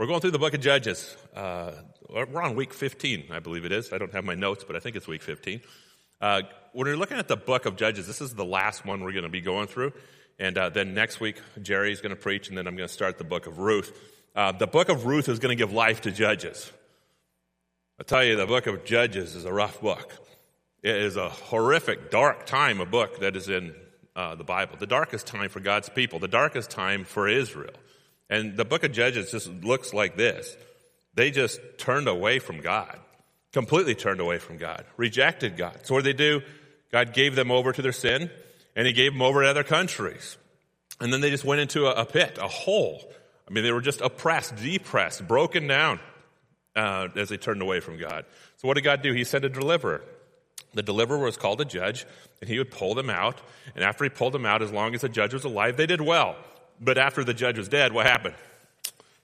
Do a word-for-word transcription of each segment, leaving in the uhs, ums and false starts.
We're going through the book of Judges. Uh, we're on week fifteen, I believe it is. I don't have my notes, but I think it's week fifteen. Uh, when we're looking at the book of Judges, this is the last one we're going to be going through. And uh, then next week, Jerry's going to preach, and then I'm going to start the book of Ruth. Uh, the book of Ruth is going to give life to Judges. I tell you, the book of Judges is a rough book. It is a horrific, dark time, a book that is in uh, the Bible. The darkest time for God's people, the darkest time for Israel. And the book of Judges just looks like this. They just turned away from God, completely turned away from God, rejected God. So what did they do? God gave them over to their sin, and he gave them over to other countries. And then they just went into a, a pit, a hole. I mean, they were just oppressed, depressed, broken down uh, as they turned away from God. So what did God do? He sent a deliverer. The deliverer was called a judge, and he would pull them out. And after he pulled them out, as long as the judge was alive, they did well. But after the judge was dead, what happened?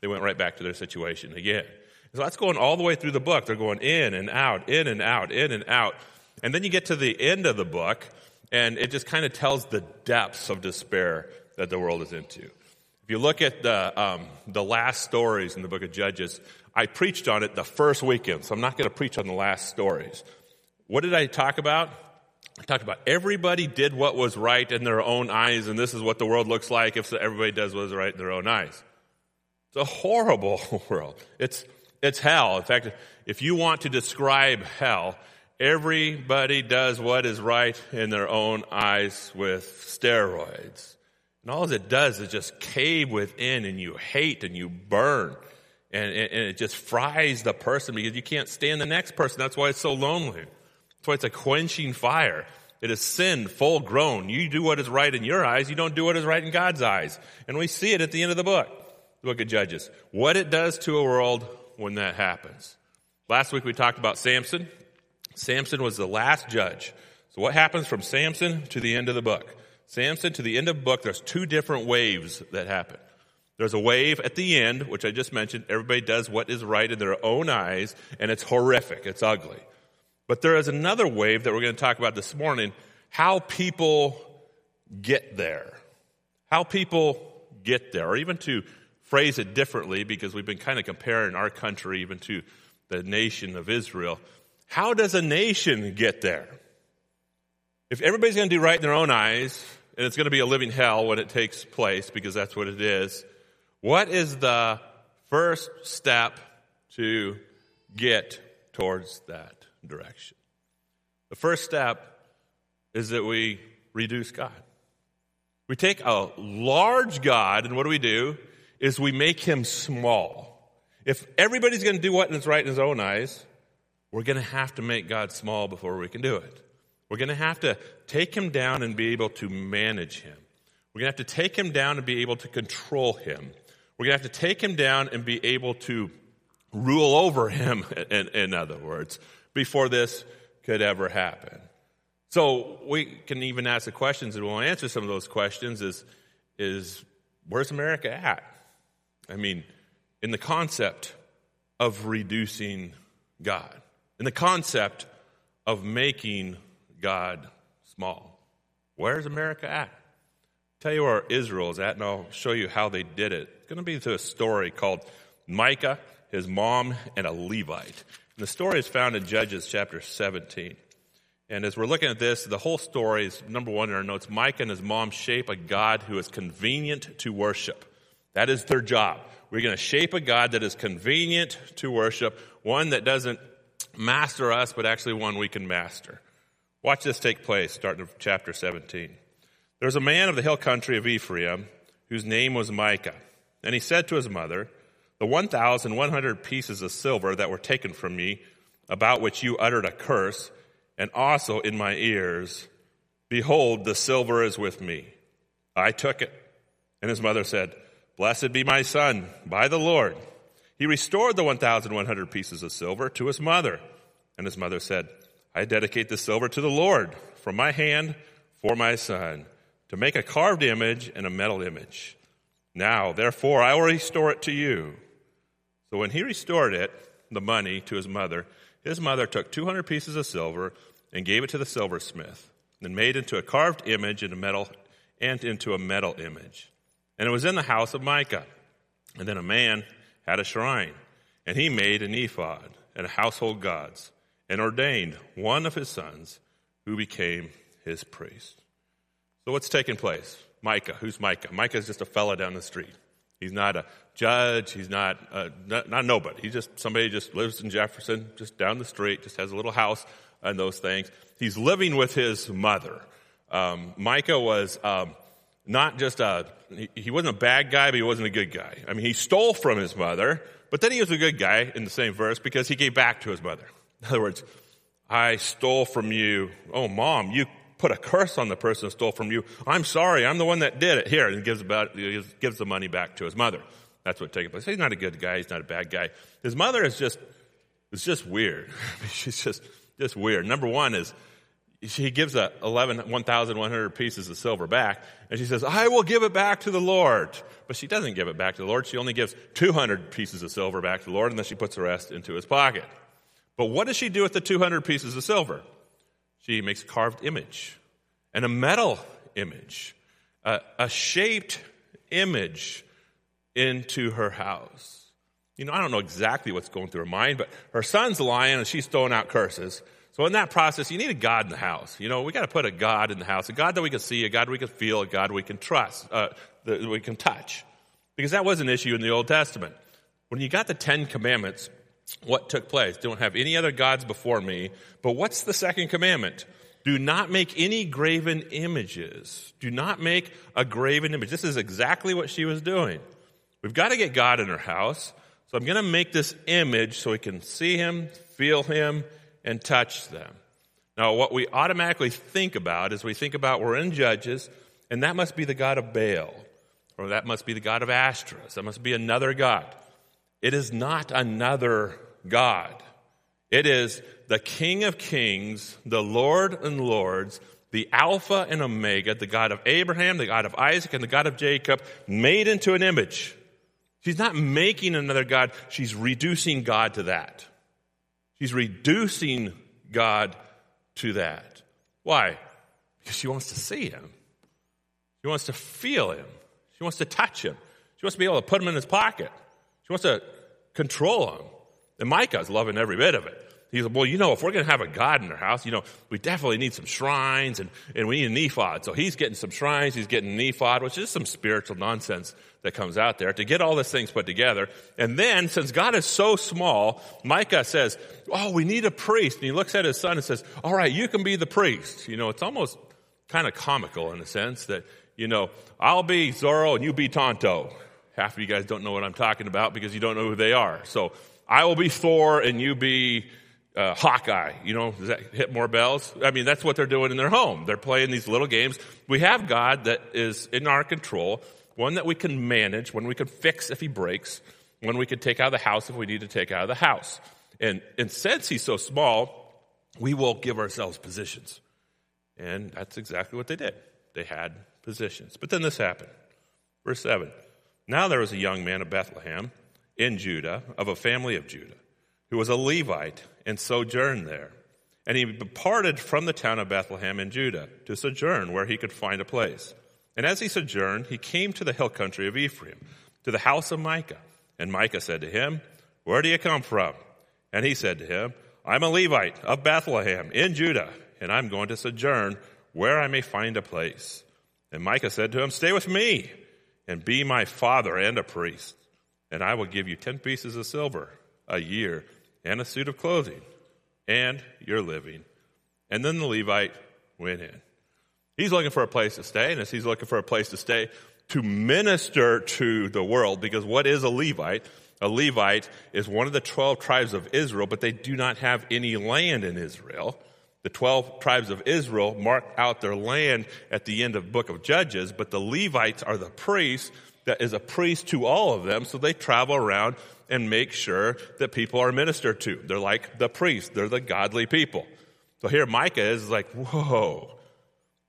They went right back to their situation again. So that's going all the way through the book. They're going in and out, in and out, in and out. And then you get to the end of the book, and it just kind of tells the depths of despair that the world is into. If you look at the um, the last stories in the book of Judges, I preached on it the first weekend, so I'm not going to preach on the last stories. What did I talk about? I talked about everybody did what was right in their own eyes, and this is what the world looks like if everybody does what is right in their own eyes. It's a horrible world. It's it's hell. In fact, if you want to describe hell, everybody does what is right in their own eyes with steroids. And all it does is just cave within, and you hate and you burn. And, and it just fries the person because you can't stand the next person. That's why it's so lonely. That's why it's a quenching fire. It is sin, full grown. You do what is right in your eyes. You don't do what is right in God's eyes. And we see it at the end of the book, the book of Judges. What it does to a world when that happens. Last week we talked about Samson. Samson was the last judge. So what happens from Samson to the end of the book? Samson to the end of the book, there's two different waves that happen. There's a wave at the end, which I just mentioned. Everybody does what is right in their own eyes, and it's horrific. It's ugly. But there is another wave that we're going to talk about this morning, how people get there. How people get there, or even to phrase it differently, because we've been kind of comparing our country even to the nation of Israel. How does a nation get there? If everybody's going to do right in their own eyes, and it's going to be a living hell when it takes place, because that's what it is, what is the first step to get towards that direction? The first step is that we reduce God. We take a large God, and what do we do? Is we make him small. If everybody's going to do what is right in his own eyes, we're going to have to make God small before we can do it. We're going to have to take him down and be able to manage him. We're going to have to take him down and be able to control him. We're going to have to take him down and be able to rule over him, in, in other words, before this could ever happen. So we can even ask the questions, and we'll answer some of those questions, is, is where's America at? I mean, in the concept of reducing God, in the concept of making God small. Where's America at? I'll tell you where Israel is at, and I'll show you how they did it. It's going to be through a story called Micah, his mom, and a Levite. And the story is found in Judges chapter seventeen. And as we're looking at this, the whole story is, number one in our notes, Micah and his mom shape a God who is convenient to worship. That is their job. We're going to shape a God that is convenient to worship, one that doesn't master us, but actually one we can master. Watch this take place, starting in chapter seventeen. There was a man of the hill country of Ephraim whose name was Micah. And he said to his mother, "The one thousand one hundred pieces of silver that were taken from me, about which you uttered a curse, and also in my ears, behold, the silver is with me. I took it." And his mother said, "Blessed be my son, by the Lord." He restored the one thousand one hundred pieces of silver to his mother. And his mother said, "I dedicate the silver to the Lord from my hand for my son, to make a carved image and a metal image. Now, therefore, I will restore it to you." So when he restored it, the money, to his mother, his mother took two hundred pieces of silver and gave it to the silversmith, and made into a carved image and a metal and into a metal image. And it was in the house of Micah. And then a man had a shrine, and he made an ephod and household gods, and ordained one of his sons who became his priest. So what's taking place? Micah. Who's Micah? Micah is just a fella down the street. He's not a judge. He's not a, not, not nobody. He's just somebody who just lives in Jefferson, just down the street, just has a little house and those things. He's living with his mother. Um, Micah was um, not just a, he, he wasn't a bad guy, but he wasn't a good guy. I mean, he stole from his mother, but then he was a good guy in the same verse because he gave back to his mother. In other words, I stole from you. Oh, Mom, you put a curse on the person who stole from you. I'm sorry. I'm the one that did it. Here, and gives about gives the money back to his mother. That's what takes place. He's not a good guy. He's not a bad guy. His mother is just it's just weird. She's just just weird. Number one is she gives a eleven, eleven hundred pieces of silver back, and she says, "I will give it back to the Lord." But she doesn't give it back to the Lord. She only gives two hundred pieces of silver back to the Lord, and then she puts the rest into his pocket. But what does she do with the two hundred pieces of silver? She makes a carved image and a metal image, a, a shaped image into her house. You know, I don't know exactly what's going through her mind, but her son's lying and she's throwing out curses. So in that process, you need a God in the house. You know, we got to put a God in the house, a God that we can see, a God we can feel, a God we can trust, uh, that we can touch. Because that was an issue in the Old Testament. When you got the Ten Commandments, what took place? Don't have any other gods before me. But what's the second commandment? Do not make any graven images. Do not make a graven image. This is exactly what she was doing. We've got to get God in her house. So I'm going to make this image so we can see him, feel him, and touch them. Now, what we automatically think about is we think about we're in Judges, and that must be the god of Baal, or that must be the god of Ashtoreth. That must be another god. It is not another God. It is the King of Kings, the Lord and Lords, the Alpha and Omega, the God of Abraham, the God of Isaac, and the God of Jacob, made into an image. She's not making another God. She's reducing God to that. She's reducing God to that. Why? Because she wants to see him. She wants to feel him. She wants to touch him. She wants to be able to put him in his pocket. She wants to control him. And Micah's loving every bit of it. He's like, well, you know, if we're going to have a god in our house, you know, we definitely need some shrines and, and we need an ephod. So he's getting some shrines, he's getting an ephod, which is some spiritual nonsense that comes out there to get all these things put together. And then, since God is so small, Micah says, oh, we need a priest. And he looks at his son and says, all right, you can be the priest. You know, it's almost kind of comical in a sense that, you know, I'll be Zorah and you be Tonto. Half of you guys don't know what I'm talking about because you don't know who they are. So I will be Thor and you be uh, Hawkeye. You know, does that hit more bells? I mean, that's what they're doing in their home. They're playing these little games. We have God that is in our control, one that we can manage, one we can fix if he breaks, one we can take out of the house if we need to take out of the house. And, and since he's so small, we will give ourselves positions. And that's exactly what they did. They had positions. But then this happened. Verse seven. Now there was a young man of Bethlehem in Judah, of a family of Judah, who was a Levite and sojourned there. And he departed from the town of Bethlehem in Judah to sojourn where he could find a place. And as he sojourned, he came to the hill country of Ephraim, to the house of Micah. And Micah said to him, where do you come from? And he said to him, I'm a Levite of Bethlehem in Judah, and I'm going to sojourn where I may find a place. And Micah said to him, stay with me, and be my father and a priest, and I will give you ten pieces of silver a year and a suit of clothing and your living. And then the Levite went in. He's looking for a place to stay, and as he's looking for a place to stay, to minister to the world, because what is a Levite? A Levite is one of the twelve tribes of Israel, but they do not have any land in Israel. The twelve tribes of Israel mark out their land at the end of the book of Judges, but the Levites are the priests that is a priest to all of them, so they travel around and make sure that people are ministered to. They're like the priests. They're the godly people. So here Micah is like, whoa,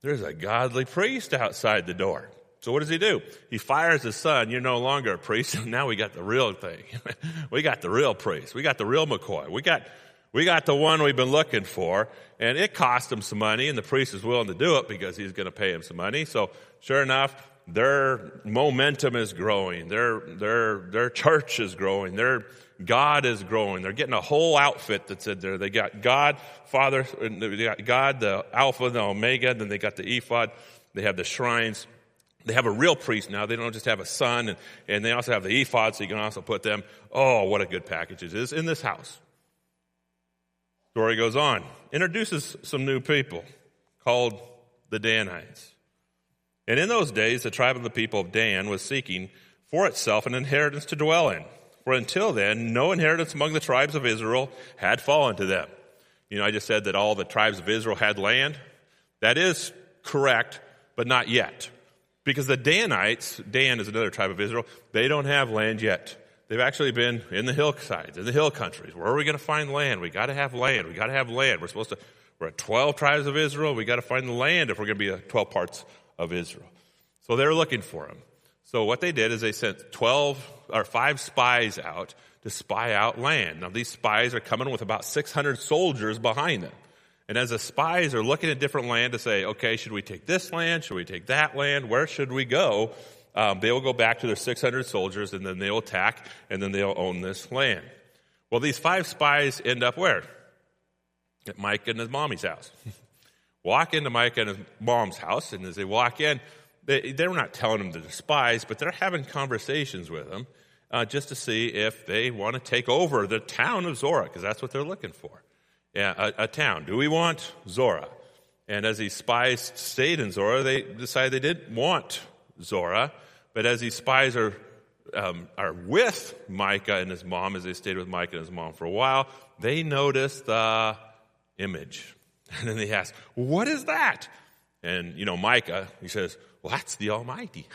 there's a godly priest outside the door. So what does he do? He fires his son. You're no longer a priest. Now we got the real thing. We got the real priest. We got the real McCoy. We got... We got the one we've been looking for, and it cost him some money, and the priest is willing to do it because he's going to pay him some money. So sure enough, their momentum is growing. Their, their, their church is growing. Their God is growing. They're getting a whole outfit that's in there. They got God, Father, they got God, the Alpha, the Omega, then they got the ephod. They have the shrines. They have a real priest now. They don't just have a son, and, and they also have the ephod, so you can also put them. Oh, what a good package it is in this house. Story goes on. Introduces some new people called the Danites. And in those days, the tribe of the people of Dan was seeking for itself an inheritance to dwell in. For until then, no inheritance among the tribes of Israel had fallen to them. You know, I just said that all the tribes of Israel had land. That is correct, but not yet. Because the Danites, Dan is another tribe of Israel, they don't have land yet. They've actually been in the hillsides, in the hill countries. Where are we going to find land? We got to have land. We got to have land. We're supposed to, we're at twelve tribes of Israel. We got to find the land if we're going to be at twelve parts of Israel. So they're looking for them. So what they did is they sent twelve or five spies out to spy out land. Now these spies are coming with about six hundred soldiers behind them. And as the spies are looking at different land to say, okay, should we take this land? Should we take that land? Where should we go? Um, they will go back to their six hundred soldiers, and then they'll attack, and then they'll own this land. Well, these five spies end up where? At Micah and his mommy's house. Walk into Micah and his mom's house, and as they walk in, they, they're not telling them to the spies, but they're having conversations with them uh, just to see if they want to take over the town of Zorah, because that's what they're looking for. Yeah, a, a town. Do we want Zorah? And as these spies stayed in Zorah, they decided they didn't want Zorah. But as these spies are um, are with Micah and his mom, as they stayed with Micah and his mom for a while, they noticed the image. And then they asked, what is that? And, you know, Micah, he says, well, that's the Almighty.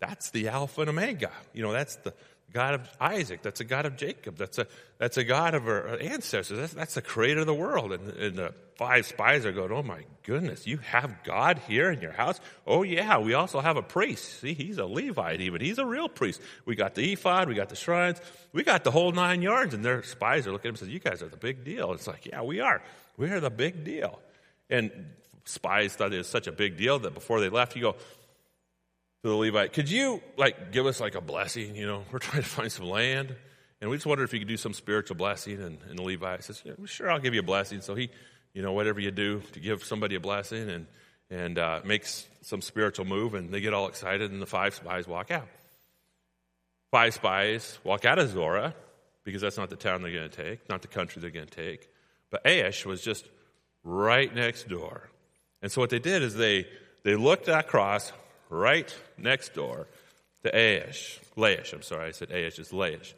That's the Alpha and Omega. You know, that's the God of Isaac, that's a God of Jacob, that's a that's a God of our ancestors, that's, that's the creator of the world. And, and the five spies are going, oh my goodness, you have God here in your house? Oh yeah, we also have a priest. See, he's a Levite even, he's a real priest. We got the ephod, we got the shrines, we got the whole nine yards. And their spies are looking at him and says, you guys are the big deal. It's like, yeah, we are. We are the big deal. And spies thought it was such a big deal that before they left, you go, to the Levite, could you, like, give us, like, a blessing, you know? We're trying to find some land, and we just wondered if you could do some spiritual blessing. And, and the Levite says, yeah, sure, I'll give you a blessing. So he, you know, whatever you do to give somebody a blessing and and uh, makes some spiritual move, and they get all excited, and the five spies walk out. Five spies walk out of Zorah, because that's not the town they're going to take, not the country they're going to take. But Aish was just right next door. And so what they did is they, they looked across right next door to Laish. Laish, I'm sorry, I said Aish, it's Laish.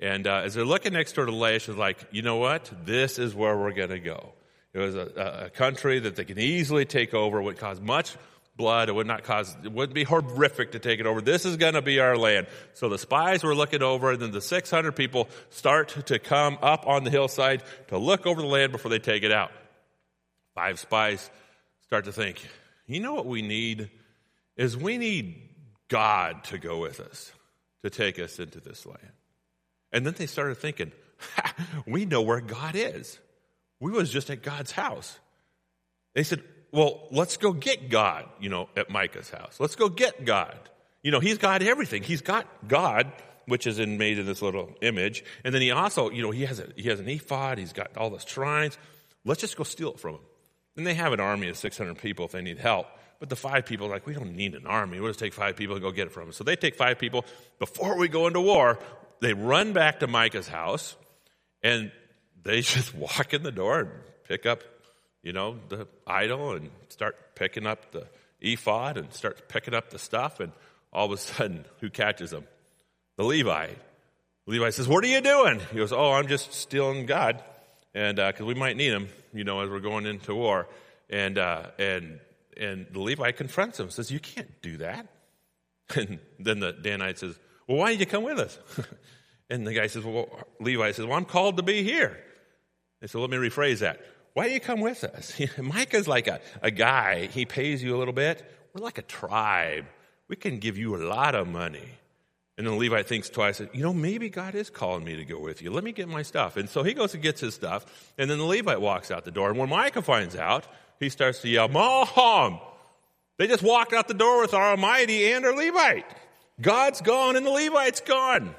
And uh, as they're looking next door to Laish, it's like, you know what? This is where we're going to go. It was a, a country that they can easily take over. It would cause much blood. It would not cause, it wouldn't be horrific to take it over. This is going to be our land. So the spies were looking over, and then the six hundred people start to come up on the hillside to look over the land before they take it out. Five spies start to think, you know what we need? Is we need God to go with us, to take us into this land. And then they started thinking, ha, we know where God is. We was just at God's house. They said, well, let's go get God, you know, at Micah's house. Let's go get God. You know, he's got everything. He's got God, which is in, made in this little image. And then he also, you know, he has a, he has an ephod. He's got all the shrines. Let's just go steal it from him. And they have an army of six hundred people if they need help. But the five people are like, we don't need an army. We'll just take five people and go get it from them. So they take five people. Before we go into war, they run back to Micah's house, and they just walk in the door and pick up, you know, the idol and start picking up the ephod and start picking up the stuff. And all of a sudden, who catches them? The Levite. The Levite says, what are you doing? He goes, oh, I'm just stealing God, and because uh, we might need him, you know, as we're going into war. And, uh, and... And the Levite confronts him, says, you can't do that. And then the Danite says, well, why did you come with us? And the guy says, well, Levi says, well, I'm called to be here. They said, let me rephrase that. Why do you come with us? Micah's like a, a guy. He pays you a little bit. We're like a tribe. We can give you a lot of money. And then the Levite thinks twice, you know, maybe God is calling me to go with you. Let me get my stuff. And so he goes and gets his stuff. And then the Levite walks out the door. And when Micah finds out, he starts to yell, Mom! They just walked out the door with our Almighty and our Levite. God's gone and the Levite's gone.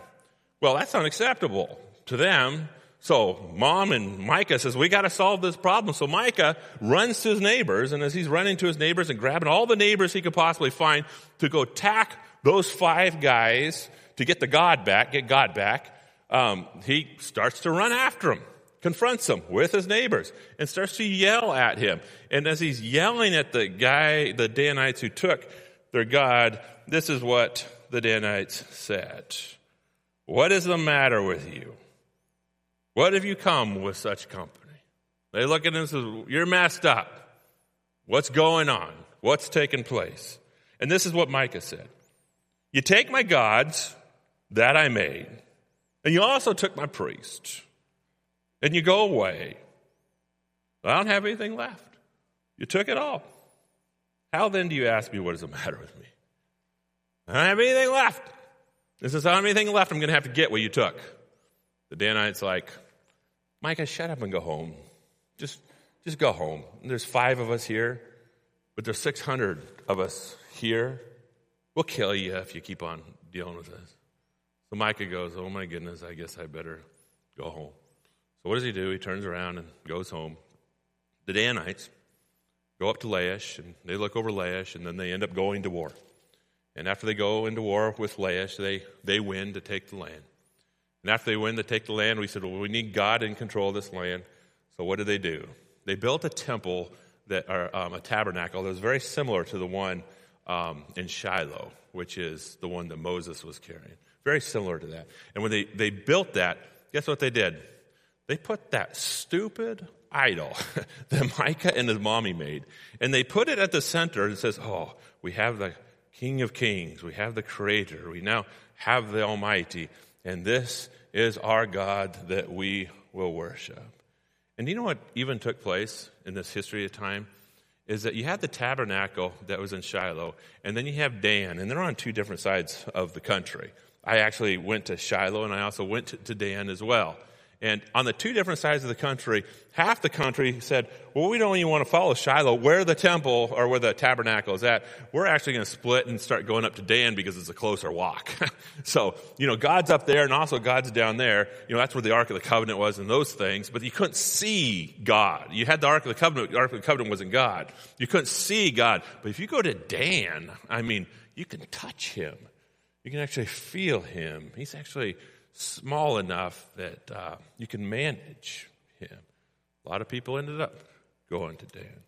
Well, that's unacceptable to them. So Mom and Micah says, we got to solve this problem. So Micah runs to his neighbors, and as he's running to his neighbors and grabbing all the neighbors he could possibly find to go tack those five guys to get the God back, get God back, um, he starts to run after them, confronts him with his neighbors, and starts to yell at him. And as he's yelling at the guy, the Danites who took their God, this is what the Danites said. What is the matter with you? What have you come with such company? They look at him and say, you're messed up. What's going on? What's taking place? And this is what Micah said. You take my gods that I made, and you also took my priest, and you go away. I don't have anything left. You took it all. How then do you ask me what is the matter with me? I don't have anything left. And since I don't have anything left, I'm going to have to get what you took. The Danite's like, Micah, shut up and go home. Just just go home. And there's five of us here, but there's six hundred of us here. We'll kill you if you keep on dealing with this. So Micah goes, oh my goodness, I guess I better go home. So what does he do? He turns around and goes home. The Danites go up to Laish, and they look over Laish, and then they end up going to war. And after they go into war with Laish, they, they win to take the land. And after they win to take the land, we said, well, we need God in control of this land. So what did they do? They built a temple, that, or um, a tabernacle that was very similar to the one um, in Shiloh, which is the one that Moses was carrying. Very similar to that. And when they, they built that, guess what they did? They put that stupid idol that Micah and his mommy made, and they put it at the center and says, oh, we have the King of Kings, we have the Creator, we now have the Almighty, and this is our God that we will worship. And you know what even took place in this history of time? Is that you had the tabernacle that was in Shiloh, and then you have Dan, and they're on two different sides of the country. I actually went to Shiloh, and I also went to, to Dan as well. And on the two different sides of the country, half the country said, well, we don't even want to follow Shiloh, where the temple or where the tabernacle is at. We're actually going to split and start going up to Dan because it's a closer walk. So, you know, God's up there and also God's down there. You know, that's where the Ark of the Covenant was and those things. But you couldn't see God. You had the Ark of the Covenant. The Ark of the Covenant wasn't God. You couldn't see God. But if you go to Dan, I mean, you can touch him. You can actually feel him. He's actually small enough that uh, you can manage him. A lot of people ended up going to Dan.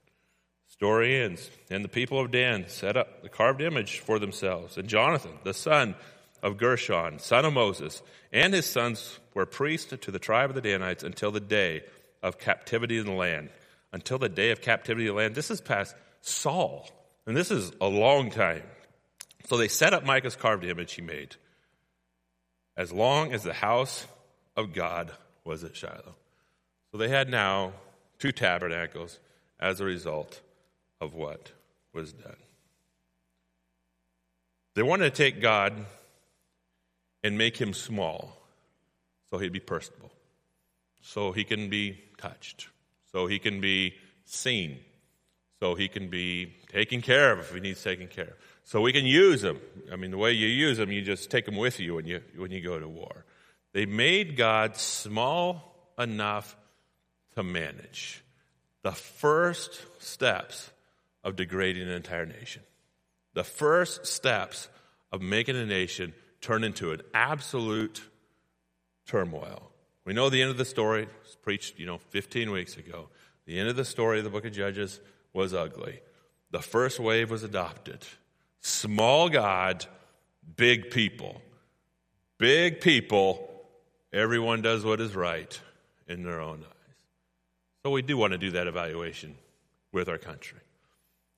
Story ends, and the people of Dan set up the carved image for themselves. And Jonathan, the son of Gershon, son of Moses, and his sons were priests to the tribe of the Danites until the day of captivity in the land. Until the day of captivity in the land. This is past Saul, and this is a long time. So they set up Micah's carved image he made, as long as the house of God was at Shiloh. So they had now two tabernacles as a result of what was done. They wanted to take God and make him small so he'd be personable, so he can be touched, so he can be seen, so he can be taken care of if he needs taken care of. So we can use them. I mean, the way you use them, you just take them with you when you when you go to war. They made God small enough to manage. The first steps of degrading an entire nation. The first steps of making a nation turn into an absolute turmoil. We know the end of the story. It was preached, you know, fifteen weeks ago. The end of the story of the book of Judges was ugly. The first wave was adopted. Small God, big people. Big people, everyone does what is right in their own eyes. So we do want to do that evaluation with our country.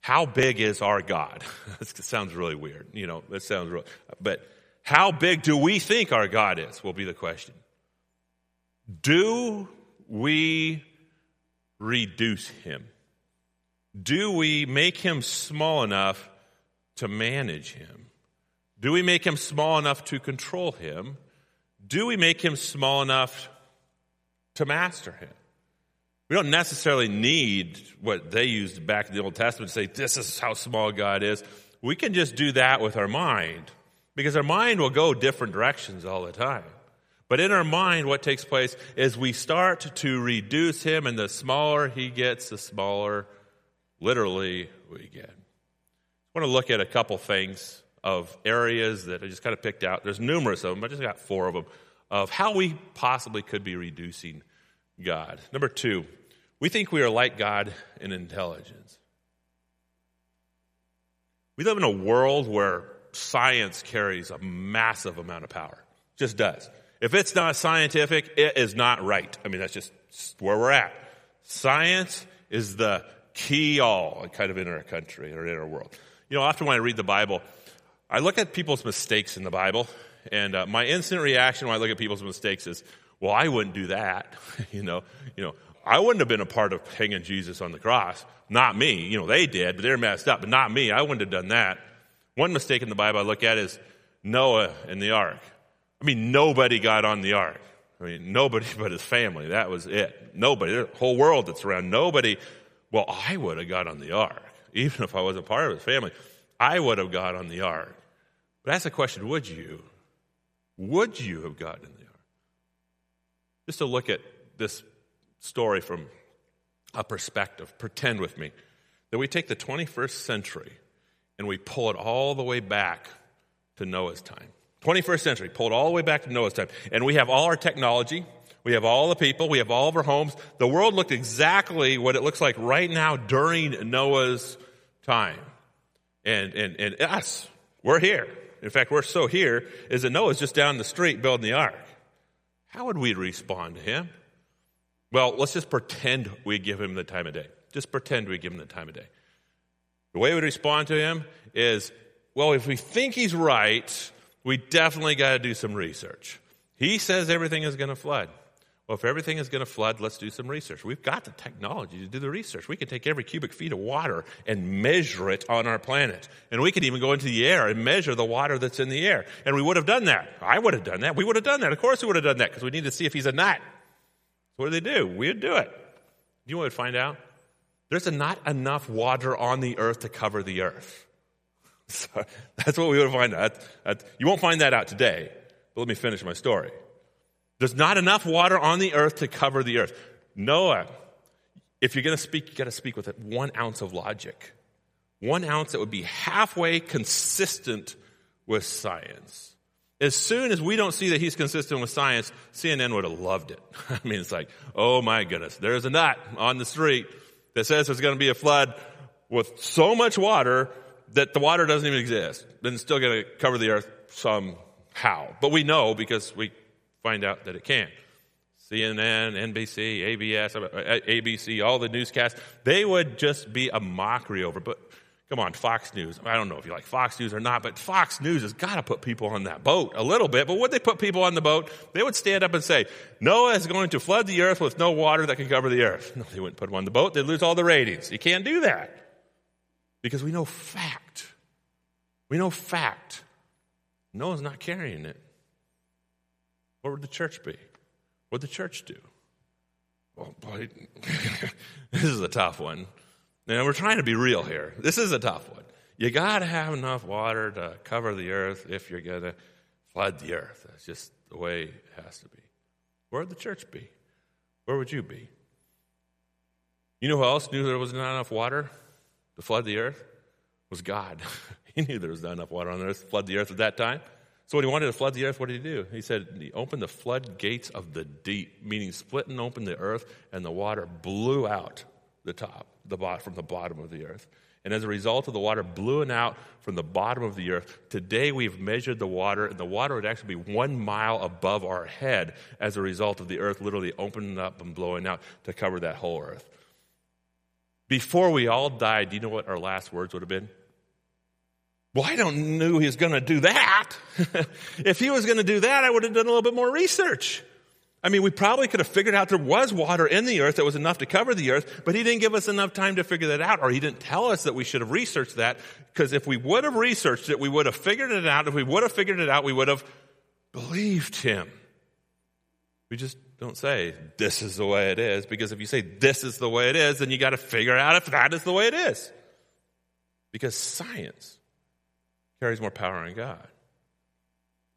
How big is our God? This sounds really weird. You know, that sounds real. But how big do we think our God is will be the question. Do we reduce him? Do we make him small enough to manage him? Do we make him small enough to control him? Do we make him small enough to master him? We don't necessarily need what they used back in the Old Testament to say, this is how small God is. We can just do that with our mind, because our mind will go different directions all the time. But in our mind, what takes place is we start to reduce him, and the smaller he gets, the smaller literally we get. I want to look at a couple things of areas that I just kind of picked out. There's numerous of them. I just got four of them of how we possibly could be reducing God. Number two, we think we are like God in intelligence. We live in a world where science carries a massive amount of power. It just does. If it's not scientific, it is not right. I mean, that's just where we're at. Science is the key all kind of in our country or in our world. You know, often when I read the Bible, I look at people's mistakes in the Bible, and uh, my instant reaction when I look at people's mistakes is, well, I wouldn't do that. you know, you know, I wouldn't have been a part of hanging Jesus on the cross. Not me. You know, they did, but they're messed up. But not me. I wouldn't have done that. One mistake in the Bible I look at is Noah and the ark. I mean, nobody got on the ark. I mean, nobody but his family. That was it. Nobody. The whole world that's around. Nobody. Well, I would have got on the ark. Even if I wasn't part of his family, I would have got on the ark. But that's the question, would you? Would you have gotten in the ark? Just to look at this story from a perspective, pretend with me, that we take the twenty-first century and we pull it all the way back to Noah's time. twenty-first century, pull it all the way back to Noah's time. And we have all our technology, we have all the people, we have all of our homes. The world looked exactly what it looks like right now during Noah's time. And and and us, we're here. In fact, we're so here is that Noah's just down the street building the ark. How would we respond to him? Well, let's just pretend we give him the time of day. Just pretend we give him the time of day. The way we respond to him is, well, if we think he's right, we definitely got to do some research. He says everything is going to flood. Well, if everything is going to flood, let's do some research. We've got the technology to do the research. We can take every cubic feet of water and measure it on our planet. And we can even go into the air and measure the water that's in the air. And we would have done that. I would have done that. We would have done that. Of course we would have done that, because we need to see if he's a nut. What do they do? We'd do it. You want to find out? There's not enough water on the earth to cover the earth. So that's what we would find out. You won't find that out today. But let me finish my story. There's not enough water on the earth to cover the earth. Noah, if you're going to speak, you've got to speak with one ounce of logic. One ounce that would be halfway consistent with science. As soon as we don't see that he's consistent with science, C N N would have loved it. I mean, it's like, oh my goodness, there's a nut on the street that says there's going to be a flood with so much water that the water doesn't even exist. Then it's still going to cover the earth somehow. But we know because we find out that it can. C N N, N B C, A B S, A B C, all the newscasts, they would just be a mockery over. But come on, Fox News. I don't know if you like Fox News or not, but Fox News has got to put people on that boat a little bit. But would they put people on the boat? They would stand up and say, Noah is going to flood the earth with no water that can cover the earth. No, they wouldn't put them on the boat. They'd lose all the ratings. You can't do that. Because we know fact. We know fact. Noah's not carrying it. What would the church be? What would the church do? Well, boy, this is a tough one. Now, we're trying to be real here. This is a tough one. You got to have enough water to cover the earth if you're going to flood the earth. That's just the way it has to be. Where would the church be? Where would you be? You know who else knew there was not enough water to flood the earth? It was God. He knew there was not enough water on the earth to flood the earth at that time. So when he wanted to flood the earth, what did he do? He said, he opened the floodgates of the deep, meaning splitting open the earth, and the water blew out the top, the bottom, from the bottom of the earth. And as a result of the water blowing out from the bottom of the earth, today we've measured the water, and the water would actually be one mile above our head as a result of the earth literally opening up and blowing out to cover that whole earth. Before we all died, do you know what our last words would have been? Well, I don't know he was going to do that. If he was going to do that, I would have done a little bit more research. I mean, we probably could have figured out there was water in the earth that was enough to cover the earth, but he didn't give us enough time to figure that out, or he didn't tell us that we should have researched that, because if we would have researched it, we would have figured it out. If we would have figured it out, we would have believed him. We just don't say, this is the way it is, because if you say this is the way it is, then you got to figure out if that is the way it is. Because science carries more power than God.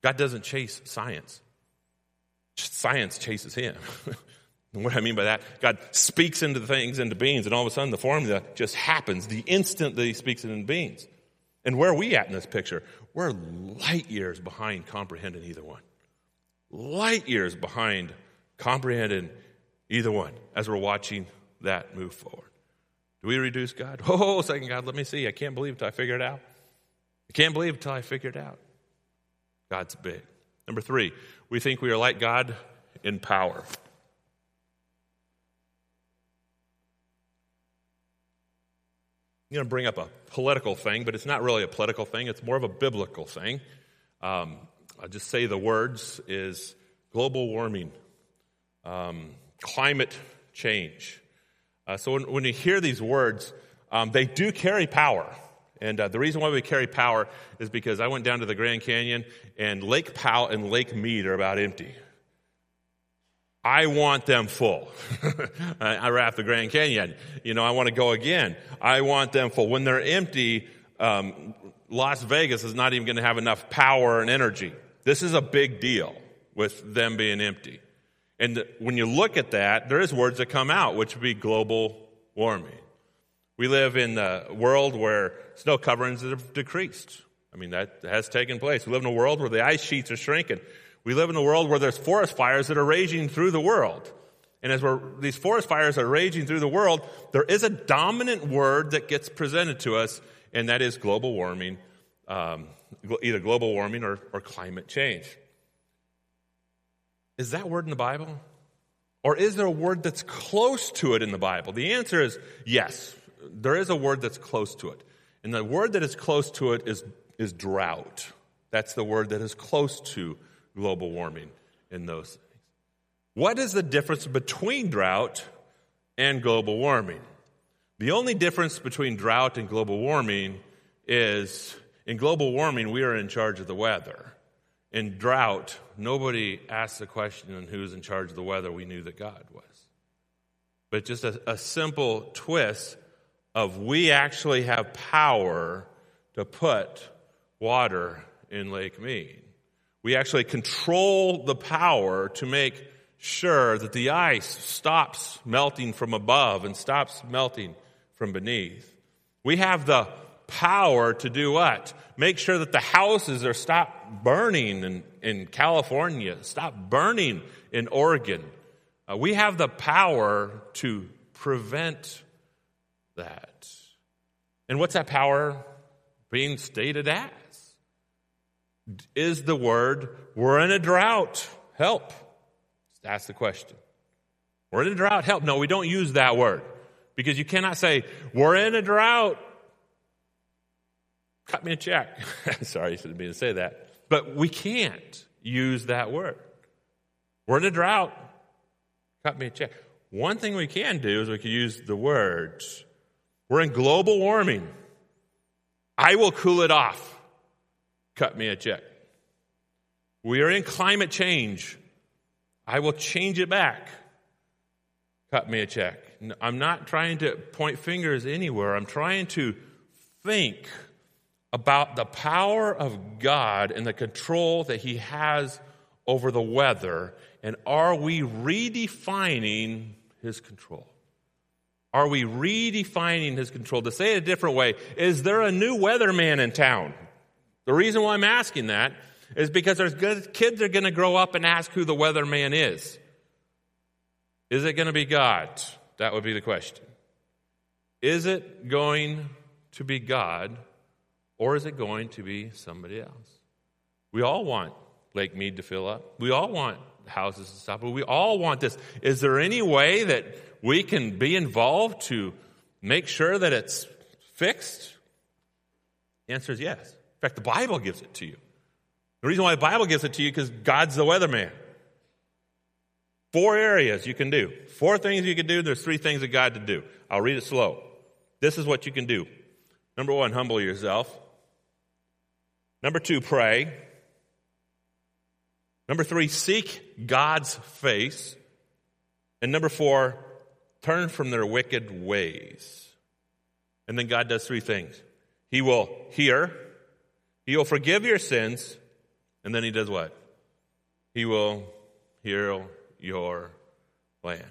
God doesn't chase science. Science chases him. And what I mean by that, God speaks into the things, into beings, and all of a sudden the formula just happens the instant that he speaks it into beings. And where are we at in this picture? We're light years behind comprehending either one. Light years behind comprehending either one as we're watching that move forward. Do we reduce God? Oh, second God, let me see. I can't believe until I figure it out. I can't believe until I figure it out. God's big. Number three, we think we are like God in power. I'm going to bring up a political thing, but it's not really a political thing. It's more of a biblical thing. Um, I'll just say the words is global warming, um, climate change. Uh, so when, when you hear these words, um, they do carry power. And uh, the reason why we carry power is because I went down to the Grand Canyon, and Lake Powell and Lake Mead are about empty. I want them full. I, I wrap the Grand Canyon. You know, I want to go again. I want them full. When they're empty, um, Las Vegas is not even going to have enough power and energy. This is a big deal with them being empty. And the, when you look at that, there is words that come out, which would be global warming. We live in a world where snow coverings have decreased. I mean, that has taken place. We live in a world where the ice sheets are shrinking. We live in a world where there's forest fires that are raging through the world. And as we're, these forest fires are raging through the world, there is a dominant word that gets presented to us, and that is global warming, um, either global warming or, or climate change. Is that word in the Bible? Or is there a word that's close to it in the Bible? The answer is yes. There is a word that's close to it. And the word that is close to it is, is drought. That's the word that is close to global warming in those things. What is the difference between drought and global warming? The only difference between drought and global warming is in global warming, we are in charge of the weather. In drought, nobody asked the question on who's in charge of the weather. We knew that God was. But just a, a simple twist of we actually have power to put water in Lake Mead. We actually control the power to make sure that the ice stops melting from above and stops melting from beneath. We have the power to do what? Make sure that the houses are stopped burning in, in California, stop burning in Oregon. Uh, we have the power to prevent that. And what's that power being stated at? Is the word, we're in a drought, help. Just ask the question. We're in a drought, help. No, we don't use that word. Because you cannot say, we're in a drought. Cut me a check. Sorry, you shouldn't be to say that. But we can't use that word. We're in a drought. Cut me a check. One thing we can do is we can use the words, we're in global warming. I will cool it off. Cut me a check. We are in climate change. I will change it back. Cut me a check. I'm not trying to point fingers anywhere. I'm trying to think about the power of God and the control that he has over the weather. And are we redefining his control? Are we redefining his control? To say it a different way, is there a new weatherman in town? The reason why I'm asking that is because there's good, kids are going to grow up and ask who the weatherman is. Is it going to be God? That would be the question. Is it going to be God, or is it going to be somebody else? We all want Lake Mead to fill up. We all want houses to stop. But we all want this. Is there any way that we can be involved to make sure that it's fixed? The answer is yes. In fact, the Bible gives it to you. The reason why the Bible gives it to you is because God's the weatherman. Four areas you can do. Four things you can do. There's three things that God to do. I'll read it slow. This is what you can do. Number one, humble yourself. Number two, pray. Number three, seek God's face. And number four, turn from their wicked ways. And then God does three things. He will hear, he will forgive your sins, and then he does what? He will heal your land.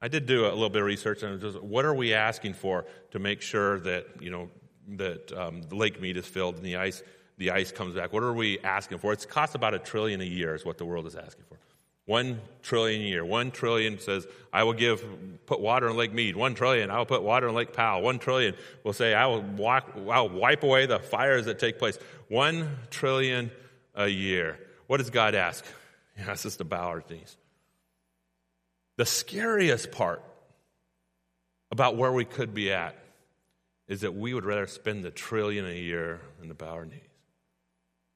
I did do a little bit of research, and just, what are we asking for to make sure that, you know, that um, the lake mead is filled and the ice the ice comes back? What are we asking for? It's cost about a trillion a year is what the world is asking for. One trillion a year. One trillion says, I will give, put water in Lake Mead. One trillion, I will put water in Lake Powell. One trillion will say, I will walk, I'll wipe away the fires that take place. One trillion a year. What does God ask? He asks us to bow our knees. The scariest part about where we could be at is that we would rather spend the trillion a year than to bow our knees.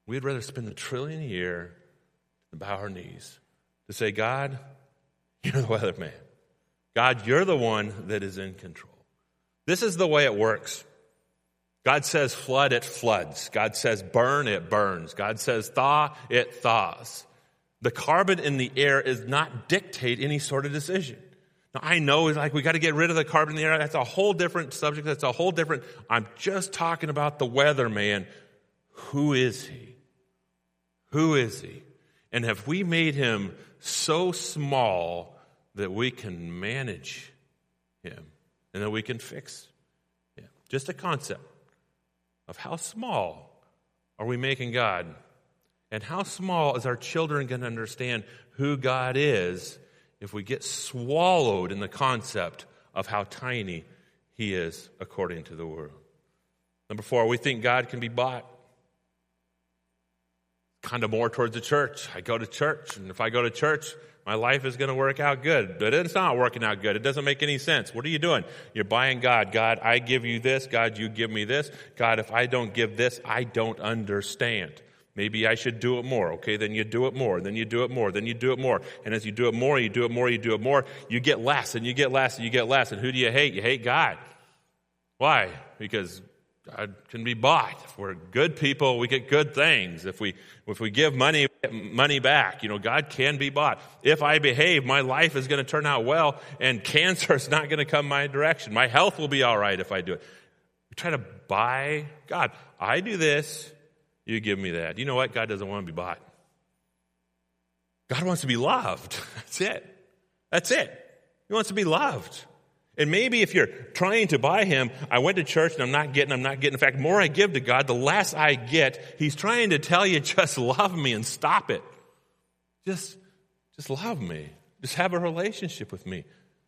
We'd rather spend the trillion a year than to bow our knees. To say, God, you're the weatherman. God, you're the one that is in control. This is the way it works. God says flood, it floods. God says burn, it burns. God says thaw, it thaws. The carbon in the air does not dictate any sort of decision. Now, I know it's like we got to get rid of the carbon in the air. That's a whole different subject. That's a whole different. I'm just talking about the weatherman. Who is he? Who is he? And have we made him so small that we can manage him and that we can fix him? Just a concept of how small are we making God, and how small is our children going to understand who God is if we get swallowed in the concept of how tiny he is according to the world? Number four, we think God can be bought. Kind of more towards the church. I go to church, and if I go to church, my life is going to work out good. But it's not working out good. It doesn't make any sense. What are you doing? You're buying God. God, I give you this. God, you give me this. God, if I don't give this, I don't understand. Maybe I should do it more. Okay, then you do it more. Then you do it more. Then you do it more. And as you do it more, you do it more, you do it more, you get less, and you get less, and you get less. And who do you hate? You hate God. Why? Because God can be bought. If we're good people, we get good things. If we if we give money, we get money back. You know, God can be bought. If I behave, my life is going to turn out well, and cancer is not going to come my direction. My health will be all right if I do it. We try to buy God. I do this, you give me that. You know what? God doesn't want to be bought. God wants to be loved. That's it. That's it. He wants to be loved. And maybe if you're trying to buy him, I went to church and I'm not getting, I'm not getting. In fact, the more I give to God, the less I get. He's trying to tell you, just love me and stop it. Just, just love me. Just have a relationship with me.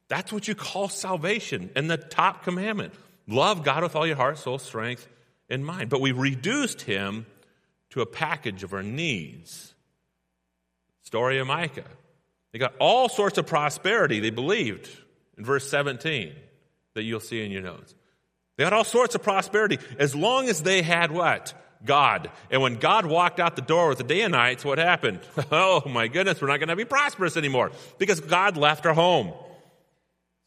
That's what you call salvation and the top commandment. Love God with all your heart, soul, strength, and mind. But we reduced him to a package of our needs. Story of Micah. They got all sorts of prosperity, they believed. In verse seventeen, that you'll see in your notes. They had all sorts of prosperity as long as they had what? God. And when God walked out the door with the Danites, what happened? Oh my goodness, we're not going to be prosperous anymore because God left our home.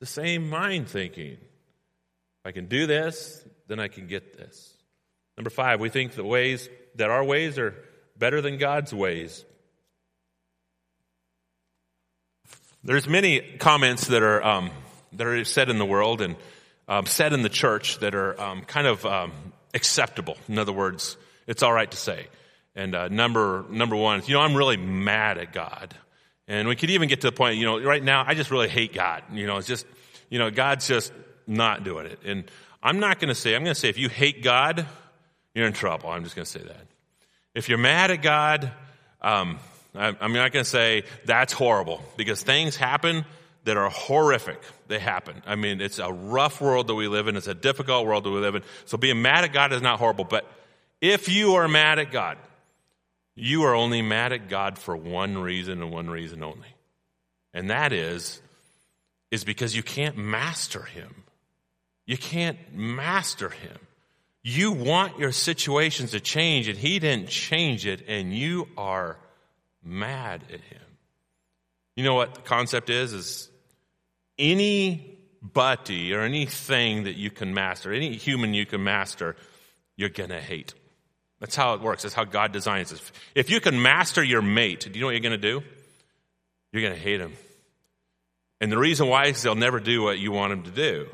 The same mind thinking. If I can do this, then I can get this. Number five, we think the ways that our ways are better than God's ways. There's many comments that are um, that are said in the world and um, said in the church that are um, kind of um, acceptable. In other words, it's all right to say. And uh, number number one is, you know, I'm really mad at God. And we could even get to the point, you know, right now I just really hate God. You know, it's just, you know, God's just not doing it. And I'm not going to say, I'm going to say if you hate God, you're in trouble. I'm just going to say that. If you're mad at God, um I'm not going to say that's horrible, because things happen that are horrific. They happen. I mean, it's a rough world that we live in. It's a difficult world that we live in. So being mad at God is not horrible. But if you are mad at God, you are only mad at God for one reason and one reason only. And that is, is because you can't master him. You can't master him. You want your situations to change, and he didn't change it, and you are mad at him. You know what the concept is? Is anybody or anything that you can master, any human you can master, you're going to hate. That's how it works. That's how God designs it. If you can master your mate, do you know what you're going to do? You're going to hate him. And the reason why is they'll never do what you want them to do.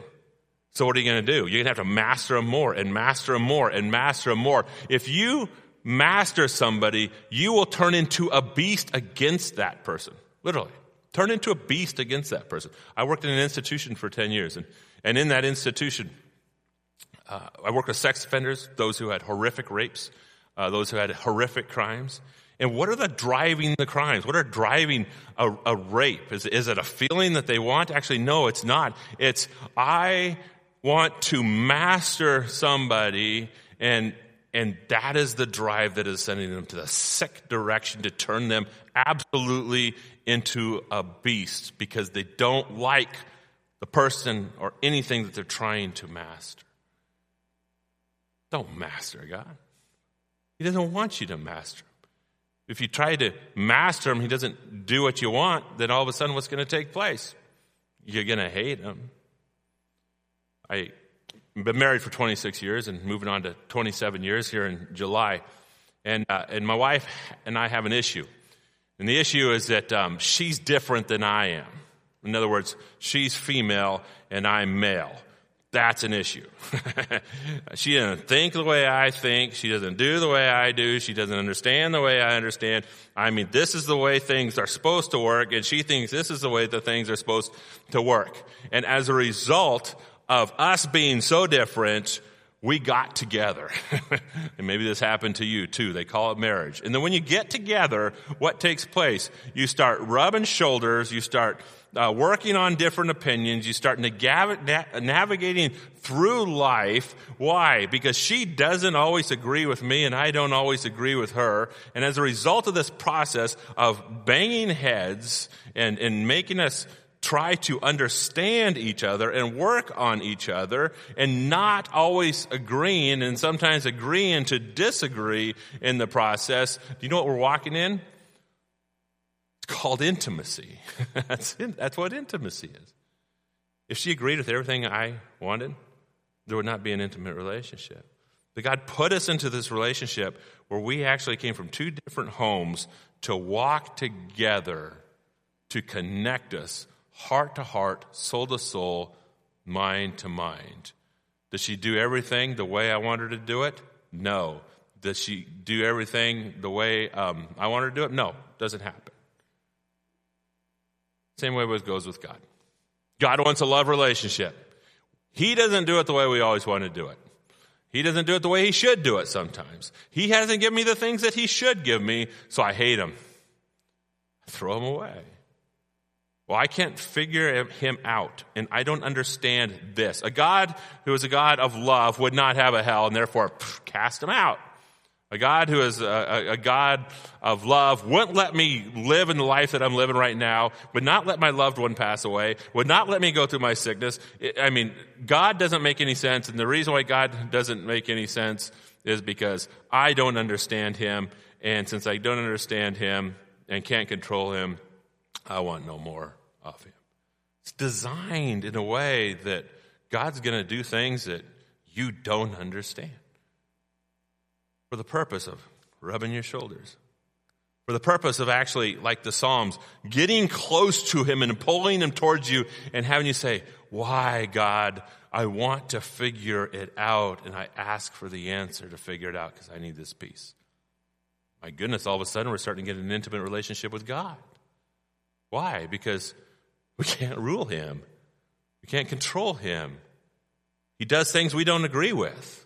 So what are you going to do? You're going to have to master them more and master them more and master them more. If you master somebody, you will turn into a beast against that person. Literally. Turn into a beast against that person. I worked in an institution for ten years. And, and in that institution, Uh, I worked with sex offenders, those who had horrific rapes, uh, those who had horrific crimes. And what are the driving the crimes? What are driving a, a rape? Is, is it a feeling that they want? Actually, no, it's not. It's, I want to master somebody, and and that is the drive that is sending them to the sick direction to turn them absolutely into a beast because they don't like the person or anything that they're trying to master. Don't master God. He doesn't want you to master him. If you try to master him, he doesn't do what you want, then all of a sudden what's going to take place? You're going to hate him. I've been married for twenty-six years and moving on to twenty-seven years here in July. And uh, and my wife and I have an issue. And the issue is that um, she's different than I am. In other words, she's female and I'm male. That's an issue. She doesn't think the way I think. She doesn't do the way I do. She doesn't understand the way I understand. I mean, this is the way things are supposed to work, and she thinks this is the way that things are supposed to work. And as a result of us being so different, we got together. And maybe this happened to you too. They call it marriage. And then when you get together, what takes place? You start rubbing shoulders. You start Uh, working on different opinions. You start nav- nav- navigating through life. Why? Because she doesn't always agree with me and I don't always agree with her. And as a result of this process of banging heads and, and making us try to understand each other and work on each other and not always agreeing and sometimes agreeing to disagree in the process, do you know what we're walking in? Called intimacy. that's in, that's what intimacy is. If she agreed with everything I wanted, there would not be an intimate relationship. But God put us into this relationship where we actually came from two different homes to walk together, to connect us heart to heart, soul to soul, mind to mind. Does she do everything the way I want her to do it? No. Does she do everything the way um, I want her to do it? No. Doesn't happen. Same way it goes with God. God wants a love relationship. He doesn't do it the way we always want to do it. He doesn't do it the way he should do it sometimes. He hasn't given me the things that he should give me, so I hate him. I throw him away. Well, I can't figure him out, and I don't understand this. A God who is a God of love would not have a hell, and therefore pff, cast him out. A God who is a, a God of love wouldn't let me live in the life that I'm living right now, would not let my loved one pass away, would not let me go through my sickness. I mean, God doesn't make any sense, and the reason why God doesn't make any sense is because I don't understand him, and since I don't understand him and can't control him, I want no more of him. It's designed in a way that God's going to do things that you don't understand. For the purpose of rubbing your shoulders. For the purpose of actually, like the Psalms, getting close to him and pulling him towards you and having you say, why, God, I want to figure it out, and I ask for the answer to figure it out because I need this peace. My goodness, all of a sudden we're starting to get an intimate relationship with God. Why? Because we can't rule him. We can't control him. He does things we don't agree with.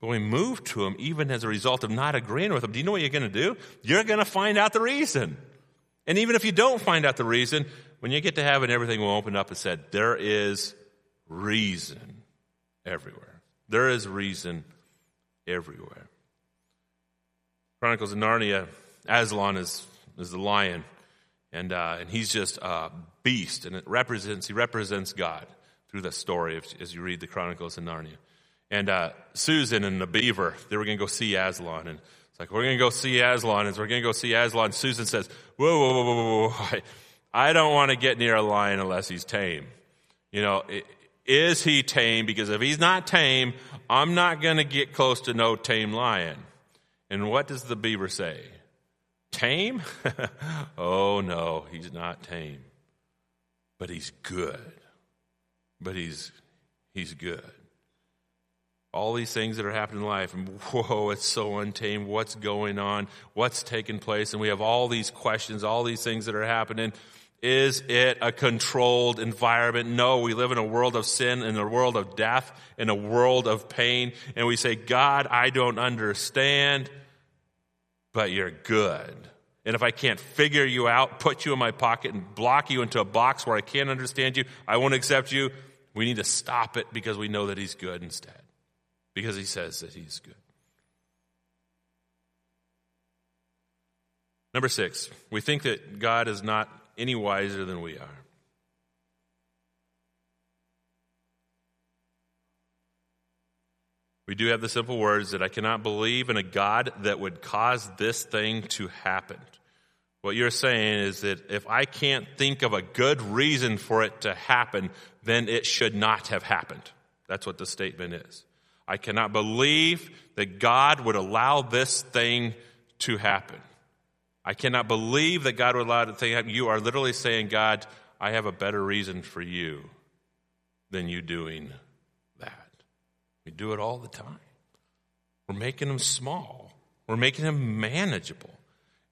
When we move to him, even as a result of not agreeing with him, do you know what you're going to do? You're going to find out the reason. And even if you don't find out the reason, when you get to heaven, everything will open up and said, there is reason everywhere. There is reason everywhere. Chronicles of Narnia, Aslan is, is the lion, and uh, and he's just a beast, and it represents he represents God through the story of, as you read the Chronicles of Narnia. And uh, Susan and the beaver, they were going to go see Aslan. And it's like, we're going to go see Aslan. And so we're going to go see Aslan. Susan says, whoa, whoa, whoa, whoa, whoa. I, I don't want to get near a lion unless he's tame. You know, is he tame? Because if he's not tame, I'm not going to get close to no tame lion. And what does the beaver say? Tame? Oh, no, he's not tame. But he's good. But he's he's good. All these things that are happening in life, and whoa, it's so untamed. What's going on? What's taking place? And we have all these questions, all these things that are happening. Is it a controlled environment? No, we live in a world of sin, in a world of death, in a world of pain. And we say, God, I don't understand, but you're good. And if I can't figure you out, put you in my pocket and block you into a box where I can't understand you, I won't accept you. We need to stop it because we know that he's good instead. Because he says that he's good. Number six, we think that God is not any wiser than we are. We do have the simple words that I cannot believe in a God that would cause this thing to happen. What you're saying is that if I can't think of a good reason for it to happen, then it should not have happened. That's what the statement is. I cannot believe that God would allow this thing to happen. I cannot believe that God would allow the thing to happen. You are literally saying, God, I have a better reason for you than you doing that. We do it all the time. We're making him small. We're making him manageable.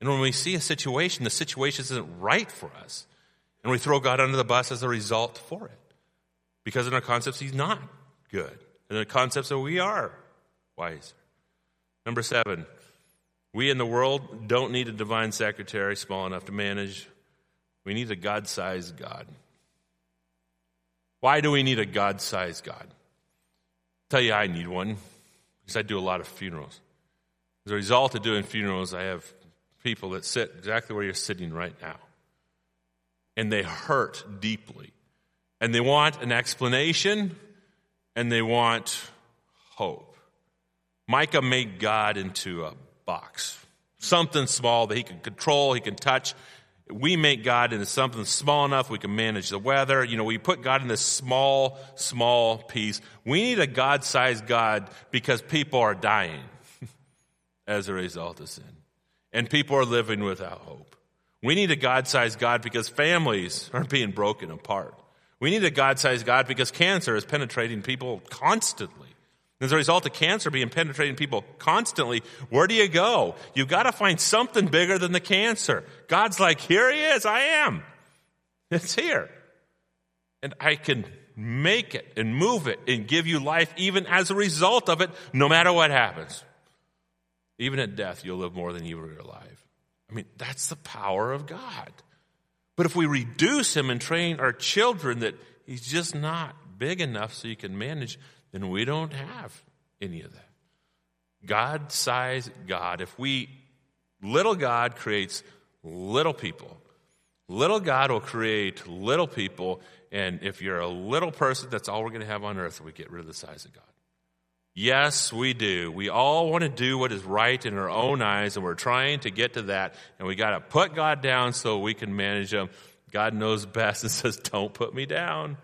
And when we see a situation, the situation isn't right for us. And we throw God under the bus as a result for it. Because in our concepts, he's not good. And the concepts that we are wiser. Number seven, we in the world don't need a divine secretary small enough to manage. We need a God-sized God. Why do we need a God-sized God? I'll tell you, I need one because I do a lot of funerals. As a result of doing funerals, I have people that sit exactly where you're sitting right now. And they hurt deeply. And they want an explanation. And they want hope. Micah made God into a box. Something small that he can control, he can touch. We make God into something small enough we can manage the weather. You know, we put God in this small, small piece. We need a God-sized God because people are dying as a result of sin. And people are living without hope. We need a God-sized God because families are being broken apart. We need a God-sized God because cancer is penetrating people constantly. As a result of cancer being penetrating people constantly, where do you go? You've got to find something bigger than the cancer. God's like, here he is, I am. It's here. And I can make it and move it and give you life even as a result of it, no matter what happens. Even at death, you'll live more than you were alive. I mean, that's the power of God. But if we reduce him and train our children that he's just not big enough so you can manage, then we don't have any of that. God-sized God. If we, little God creates little people. Little God will create little people. And if you're a little person, that's all we're going to have on earth. We get rid of the size of God. Yes, we do. We all want to do what is right in our own eyes, and we're trying to get to that. And we got to put God down so we can manage him. God knows best and says, don't put me down.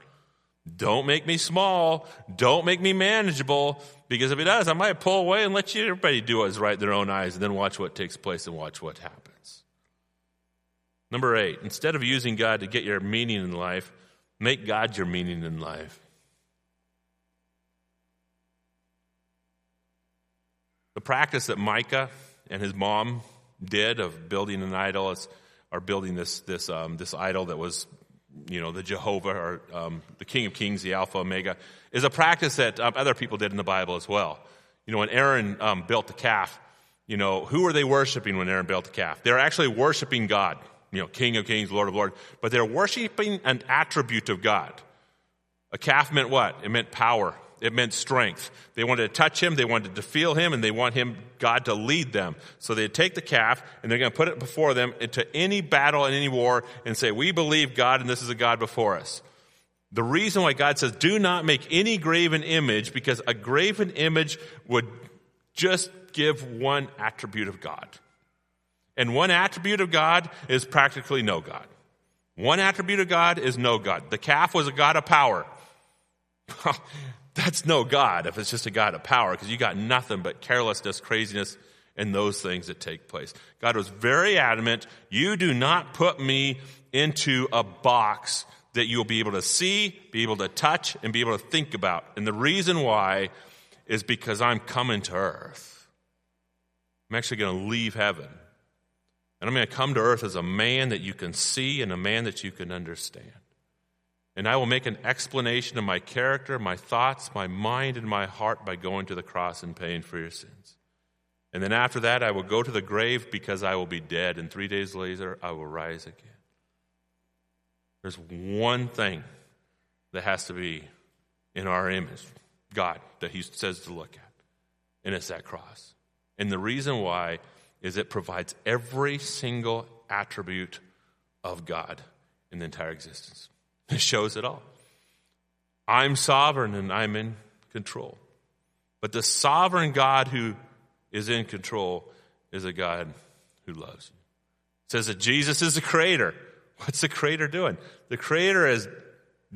Don't make me small. Don't make me manageable. Because if he does, I might pull away and let you, everybody do what is right in their own eyes, and then watch what takes place and watch what happens. Number eight, instead of using God to get your meaning in life, make God your meaning in life. The practice that Micah and his mom did of building an idol, is, or building this this um, this idol that was, you know, the Jehovah or um, the King of Kings, the Alpha Omega, is a practice that um, other people did in the Bible as well. You know, when Aaron um, built the calf, you know, who were they worshiping when Aaron built the calf? They're actually worshiping God, you know, King of Kings, Lord of Lords, but they're worshiping an attribute of God. A calf meant what? It meant power. It meant strength. They wanted to touch him, they wanted to feel him, and they want him, God, to lead them. So they take the calf, and they're going to put it before them into any battle and any war and say, we believe God, and this is a God before us. The reason why God says, do not make any graven image, because a graven image would just give one attribute of God. And one attribute of God is practically no God. One attribute of God is no God. The calf was a God of power. That's no God if it's just a God of power, because you got nothing but carelessness, craziness, and those things that take place. God was very adamant, you do not put me into a box that you'll be able to see, be able to touch, and be able to think about. And the reason why is because I'm coming to earth. I'm actually going to leave heaven. And I'm going to come to earth as a man that you can see and a man that you can understand. And I will make an explanation of my character, my thoughts, my mind, and my heart by going to the cross and paying for your sins. And then after that, I will go to the grave because I will be dead. And three days later, I will rise again. There's one thing that has to be in our image, God, that he says to look at. And it's that cross. And the reason why is it provides every single attribute of God in the entire existence. It shows it all. I'm sovereign and I'm in control. But the sovereign God who is in control is a God who loves you. It says that Jesus is the creator. What's the creator doing? The creator is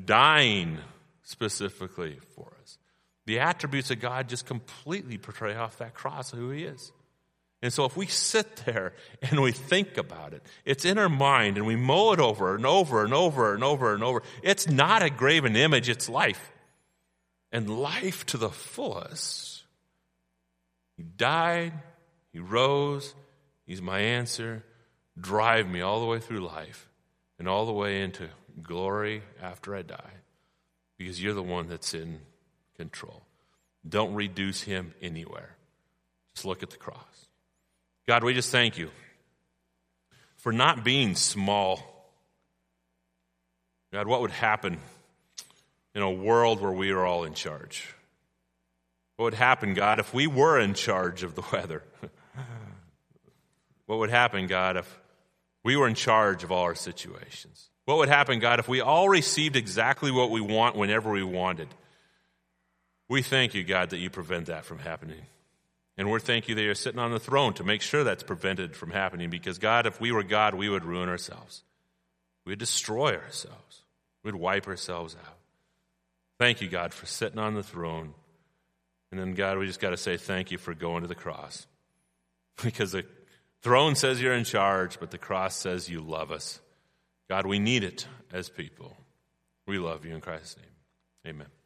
dying specifically for us. The attributes of God just completely portray off that cross of who he is. And so if we sit there and we think about it, it's in our mind and we mull it over and over and over and over and over. It's not a graven image, it's life. And life to the fullest. He died, he rose, he's my answer. Drive me all the way through life and all the way into glory after I die. Because you're the one that's in control. Don't reduce him anywhere. Just look at the cross. God, we just thank you for not being small. God, what would happen in a world where we are all in charge? What would happen, God, if we were in charge of the weather? What would happen, God, if we were in charge of all our situations? What would happen, God, if we all received exactly what we want whenever we wanted? We thank you, God, that you prevent that from happening. And we're thank you that you're sitting on the throne to make sure that's prevented from happening. Because, God, if we were God, we would ruin ourselves. We'd destroy ourselves. We'd wipe ourselves out. Thank you, God, for sitting on the throne. And then, God, we just got to say thank you for going to the cross. Because the throne says you're in charge, but the cross says you love us. God, we need it as people. We love you in Christ's name. Amen.